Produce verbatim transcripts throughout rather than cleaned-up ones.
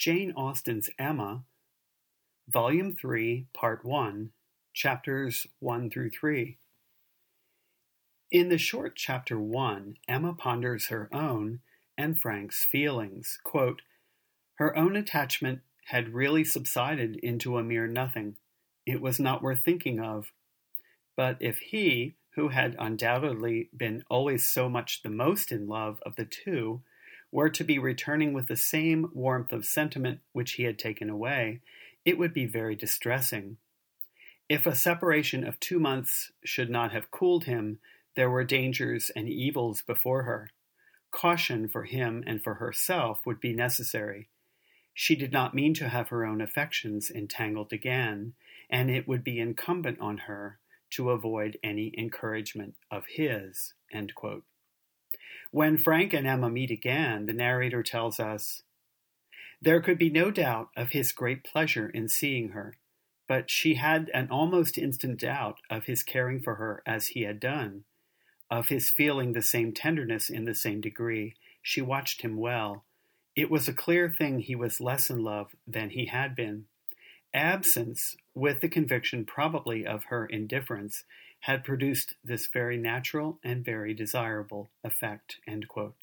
Jane Austen's Emma, Volume three, Part one, Chapters one through three. In the short Chapter one, Emma ponders her own and Frank's feelings. Quote, her own attachment had really subsided into a mere nothing. It was not worth thinking of. But if he, who had undoubtedly been always so much the most in love of the two, were to be returning with the same warmth of sentiment which he had taken away, it would be very distressing. If a separation of two months should not have cooled him, there were dangers and evils before her. Caution for him and for herself would be necessary. She did not mean to have her own affections entangled again, and it would be incumbent on her to avoid any encouragement of his. End quote. When Frank and Emma meet again, the narrator tells us, there could be no doubt of his great pleasure in seeing her, but she had an almost instant doubt of his caring for her as he had done, of his feeling the same tenderness in the same degree. She watched him well. It was a clear thing he was less in love than he had been. Absence, with the conviction probably of her indifference, had produced this very natural and very desirable effect. End quote.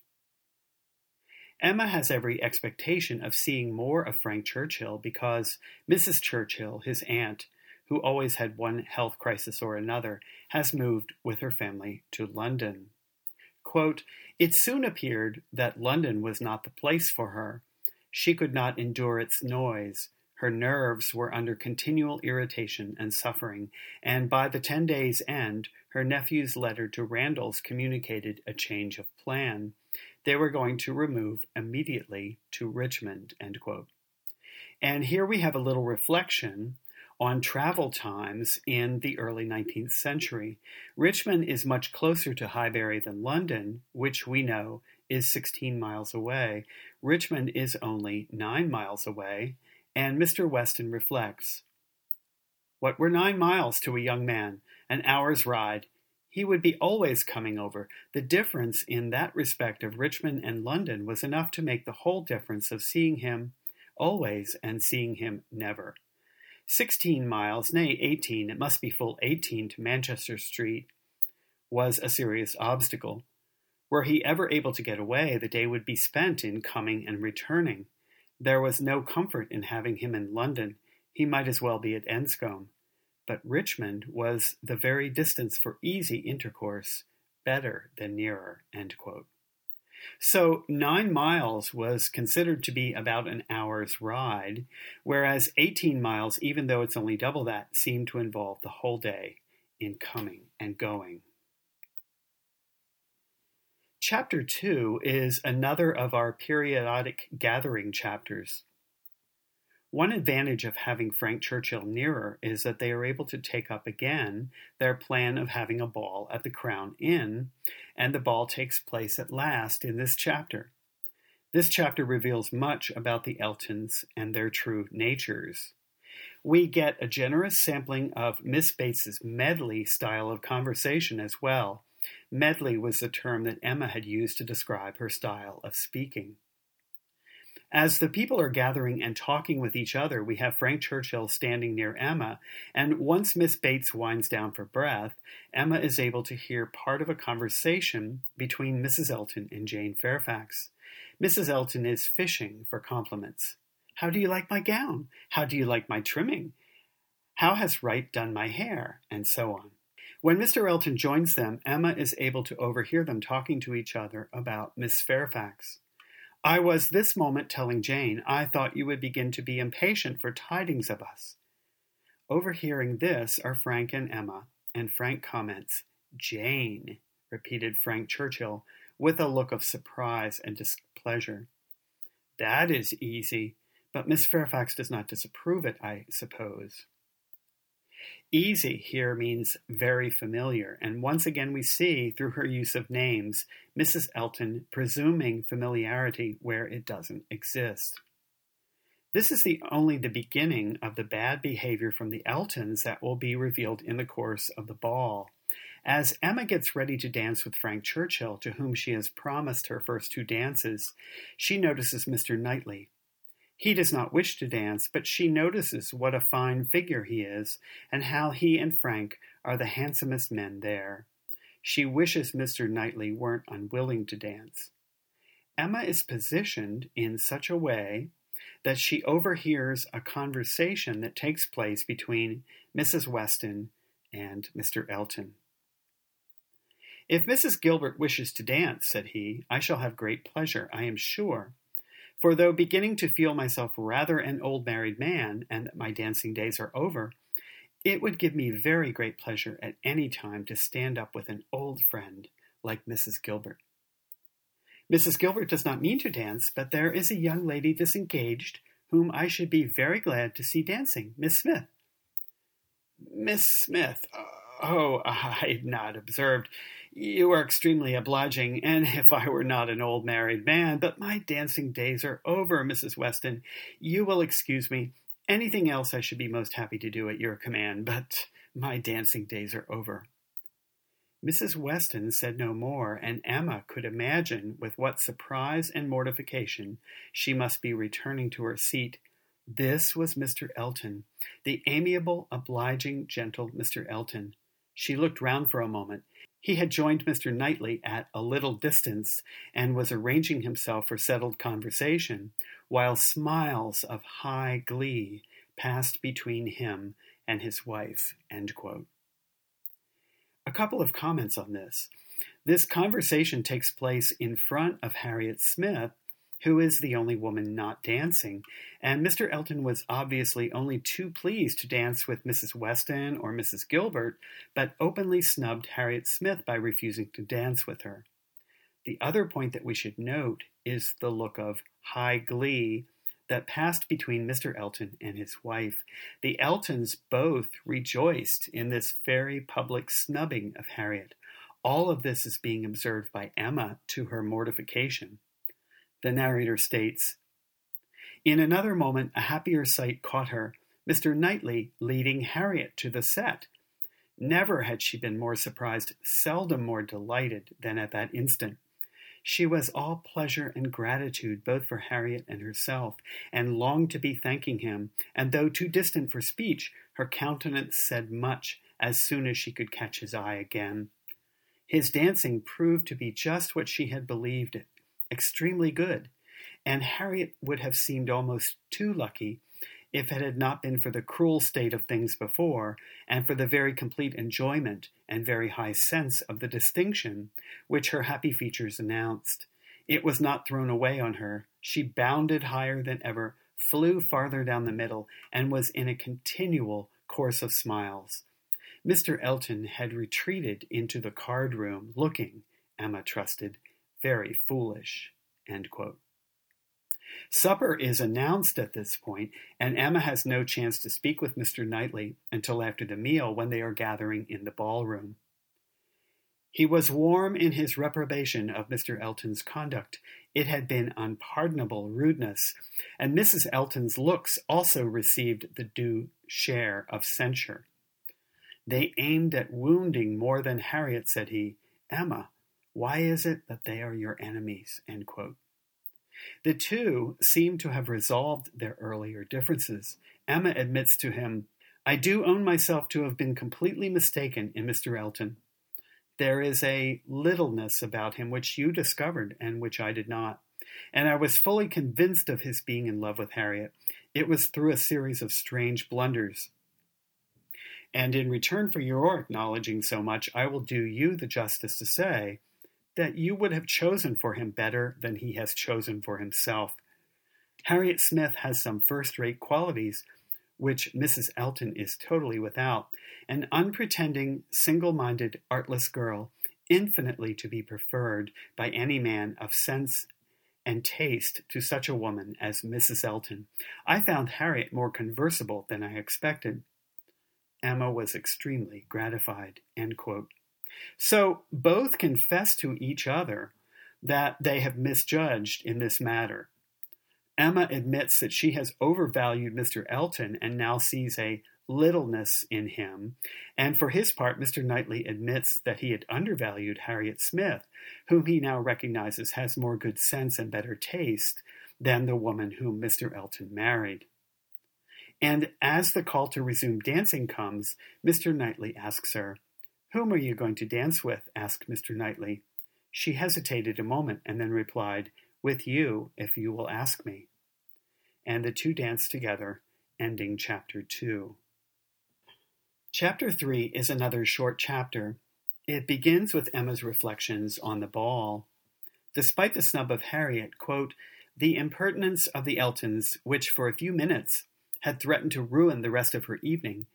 Emma has every expectation of seeing more of Frank Churchill because Missus Churchill, his aunt, who always had one health crisis or another, has moved with her family to London. Quote, it soon appeared that London was not the place for her. She could not endure its noise. Her nerves were under continual irritation and suffering, and by the ten days' end, her nephew's letter to Randalls communicated a change of plan. They were going to remove immediately to Richmond, end quote. And here we have a little reflection on travel times in the early nineteenth century. Richmond is much closer to Highbury than London, which we know is sixteen miles away. Richmond is only nine miles away, and Mister Weston reflects, what were nine miles to a young man? An hour's ride. He would be always coming over. The difference in that respect of Richmond and London was enough to make the whole difference of seeing him always and seeing him never. Sixteen miles, nay, eighteen, it must be full eighteen, to Manchester Street was a serious obstacle. Were he ever able to get away, the day would be spent in coming and returning. There was no comfort in having him in London. He might as well be at Enscombe. But Richmond was the very distance for easy intercourse, better than nearer, end quote. So nine miles was considered to be about an hour's ride, whereas eighteen miles, even though it's only double that, seemed to involve the whole day in coming and going. Chapter two is another of our periodic gathering chapters. One advantage of having Frank Churchill nearer is that they are able to take up again their plan of having a ball at the Crown Inn, and the ball takes place at last in this chapter. This chapter reveals much about the Eltons and their true natures. We get a generous sampling of Miss Bates's medley style of conversation as well. Medley was the term that Emma had used to describe her style of speaking. As the people are gathering and talking with each other, we have Frank Churchill standing near Emma, and once Miss Bates winds down for breath, Emma is able to hear part of a conversation between Missus Elton and Jane Fairfax. Missus Elton is fishing for compliments. How do you like my gown? How do you like my trimming? How has Wright done my hair? And so on. When Mister Elton joins them, Emma is able to overhear them talking to each other about Miss Fairfax. I was this moment telling Jane, I thought you would begin to be impatient for tidings of us. Overhearing this are Frank and Emma, and Frank comments, Jane, repeated Frank Churchill, with a look of surprise and displeasure. That is easy, but Miss Fairfax does not disapprove it, I suppose. Easy here means very familiar, and once again we see, through her use of names, Missus Elton presuming familiarity where it doesn't exist. This is the only the beginning of the bad behavior from the Eltons that will be revealed in the course of the ball. As Emma gets ready to dance with Frank Churchill, to whom she has promised her first two dances, she notices Mister Knightley. He does not wish to dance, but she notices what a fine figure he is, and how he and Frank are the handsomest men there. She wishes Mister Knightley weren't unwilling to dance. Emma is positioned in such a way that she overhears a conversation that takes place between Missus Weston and Mister Elton. "If Missus Gilbert wishes to dance," said he, "I shall have great pleasure, I am sure. For though beginning to feel myself rather an old married man, and that my dancing days are over, it would give me very great pleasure at any time to stand up with an old friend like Missus Gilbert. Missus Gilbert does not mean to dance, but there is a young lady disengaged whom I should be very glad to see dancing, Miss Smith." "Miss Smith, oh, I had not observed. You are extremely obliging, and if I were not an old married man, but my dancing days are over, Missus Weston. You will excuse me. Anything else I should be most happy to do at your command, but my dancing days are over." Missus Weston said no more, and Emma could imagine with what surprise and mortification she must be returning to her seat. This was Mister Elton, the amiable, obliging, gentle Mister Elton. She looked round for a moment. He had joined Mister Knightley at a little distance and was arranging himself for settled conversation, while smiles of high glee passed between him and his wife." End quote. A couple of comments on this. This conversation takes place in front of Harriet Smith, who is the only woman not dancing, and Mister Elton was obviously only too pleased to dance with Missus Weston or Missus Gilbert, but openly snubbed Harriet Smith by refusing to dance with her. The other point that we should note is the look of high glee that passed between Mister Elton and his wife. The Eltons both rejoiced in this very public snubbing of Harriet. All of this is being observed by Emma to her mortification. The narrator states, "In another moment, a happier sight caught her, Mister Knightley leading Harriet to the set. Never had she been more surprised, seldom more delighted than at that instant. She was all pleasure and gratitude both for Harriet and herself, and longed to be thanking him, and though too distant for speech, her countenance said much as soon as she could catch his eye again. His dancing proved to be just what she had believed it, extremely good, and Harriet would have seemed almost too lucky if it had not been for the cruel state of things before, and for the very complete enjoyment and very high sense of the distinction which her happy features announced. It was not thrown away on her. She bounded higher than ever, flew farther down the middle, and was in a continual course of smiles. Mister Elton had retreated into the card room, looking, Emma trusted, very foolish." End quote. Supper is announced at this point, and Emma has no chance to speak with Mister Knightley until after the meal when they are gathering in the ballroom. "He was warm in his reprobation of Mister Elton's conduct. It had been unpardonable rudeness, and Missus Elton's looks also received the due share of censure. They aimed at wounding more than Harriet," said he. "Emma, why is it that they are your enemies?" End quote. The two seem to have resolved their earlier differences. Emma admits to him, "I do own myself to have been completely mistaken in Mister Elton. There is a littleness about him which you discovered and which I did not, and I was fully convinced of his being in love with Harriet. It was through a series of strange blunders. And in return for your acknowledging so much, I will do you the justice to say that you would have chosen for him better than he has chosen for himself. Harriet Smith has some first-rate qualities which Missus Elton is totally without, an unpretending, single-minded, artless girl, infinitely to be preferred by any man of sense and taste to such a woman as Missus Elton. I found Harriet more conversable than I expected. Emma was extremely gratified." End quote. So both confess to each other that they have misjudged in this matter. Emma admits that she has overvalued Mister Elton and now sees a littleness in him, and for his part, Mister Knightley admits that he had undervalued Harriet Smith, whom he now recognizes has more good sense and better taste than the woman whom Mister Elton married. And as the call to resume dancing comes, Mister Knightley asks her, "Whom are you going to dance with?" asked Mister Knightley. She hesitated a moment and then replied, "With you, if you will ask me." And the two danced together, ending chapter two. Chapter three is another short chapter. It begins with Emma's reflections on the ball. Despite the snub of Harriet, quote, "the impertinence of the Eltons, which for a few minutes had threatened to ruin the rest of her evening,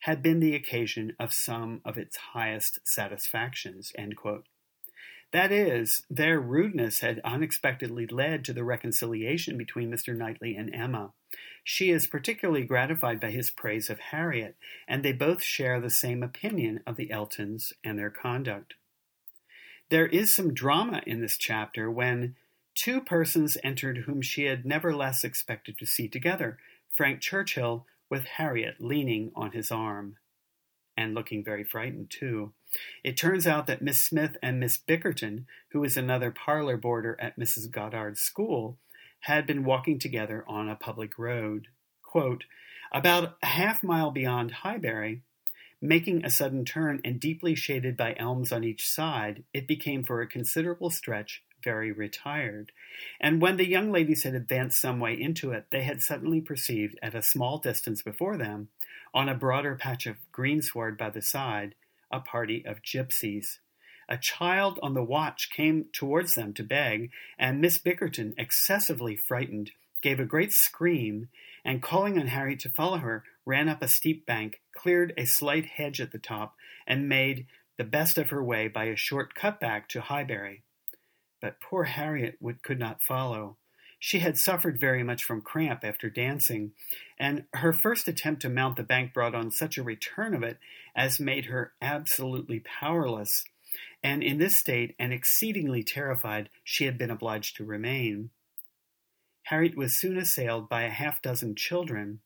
had been the occasion of some of its highest satisfactions," end quote. That is, their rudeness had unexpectedly led to the reconciliation between Mister Knightley and Emma. She is particularly gratified by his praise of Harriet, and they both share the same opinion of the Eltons and their conduct. There is some drama in this chapter when two persons entered whom she had nevertheless expected to see together, Frank Churchill with Harriet leaning on his arm, and looking very frightened, too. It turns out that Miss Smith and Miss Bickerton, who is another parlor boarder at Missus Goddard's school, had been walking together on a public road, quote, "about a half mile beyond Highbury, making a sudden turn and deeply shaded by elms on each side, it became for a considerable stretch very retired, and when the young ladies had advanced some way into it, they had suddenly perceived at a small distance before them, on a broader patch of greensward by the side, a party of gypsies. A child on the watch came towards them to beg, and Miss Bickerton, excessively frightened, gave a great scream, and calling on Harriet to follow her, ran up a steep bank, cleared a slight hedge at the top, and made the best of her way by a short cut back to Highbury. But poor Harriet would, could not follow. She had suffered very much from cramp after dancing, and her first attempt to mount the bank brought on such a return of it as made her absolutely powerless, and in this state, and exceedingly terrified, she had been obliged to remain. Harriet was soon assailed by a half-dozen children,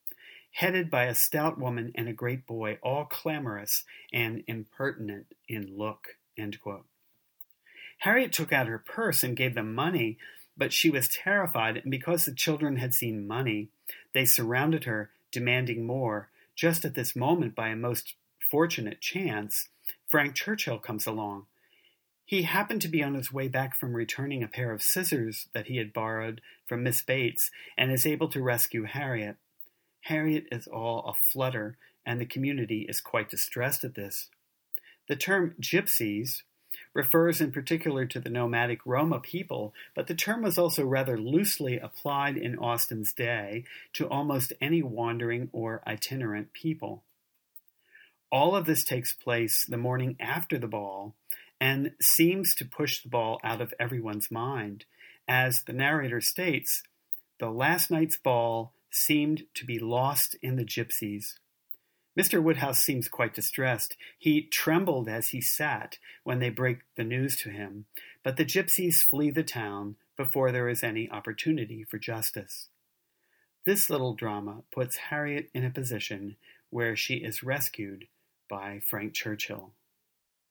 headed by a stout woman and a great boy, all clamorous and impertinent in look," end quote. Harriet took out her purse and gave them money, but she was terrified, and because the children had seen money, they surrounded her, demanding more. Just at this moment, by a most fortunate chance, Frank Churchill comes along. He happened to be on his way back from returning a pair of scissors that he had borrowed from Miss Bates, and is able to rescue Harriet. Harriet is all aflutter, and the community is quite distressed at this. The term gypsies refers in particular to the nomadic Roma people, but the term was also rather loosely applied in Austen's day to almost any wandering or itinerant people. All of this takes place the morning after the ball, and seems to push the ball out of everyone's mind. As the narrator states, "the last night's ball seemed to be lost in the gypsies." Mister Woodhouse seems quite distressed. He trembled as he sat when they break the news to him, but the gypsies flee the town before there is any opportunity for justice. This little drama puts Harriet in a position where she is rescued by Frank Churchill.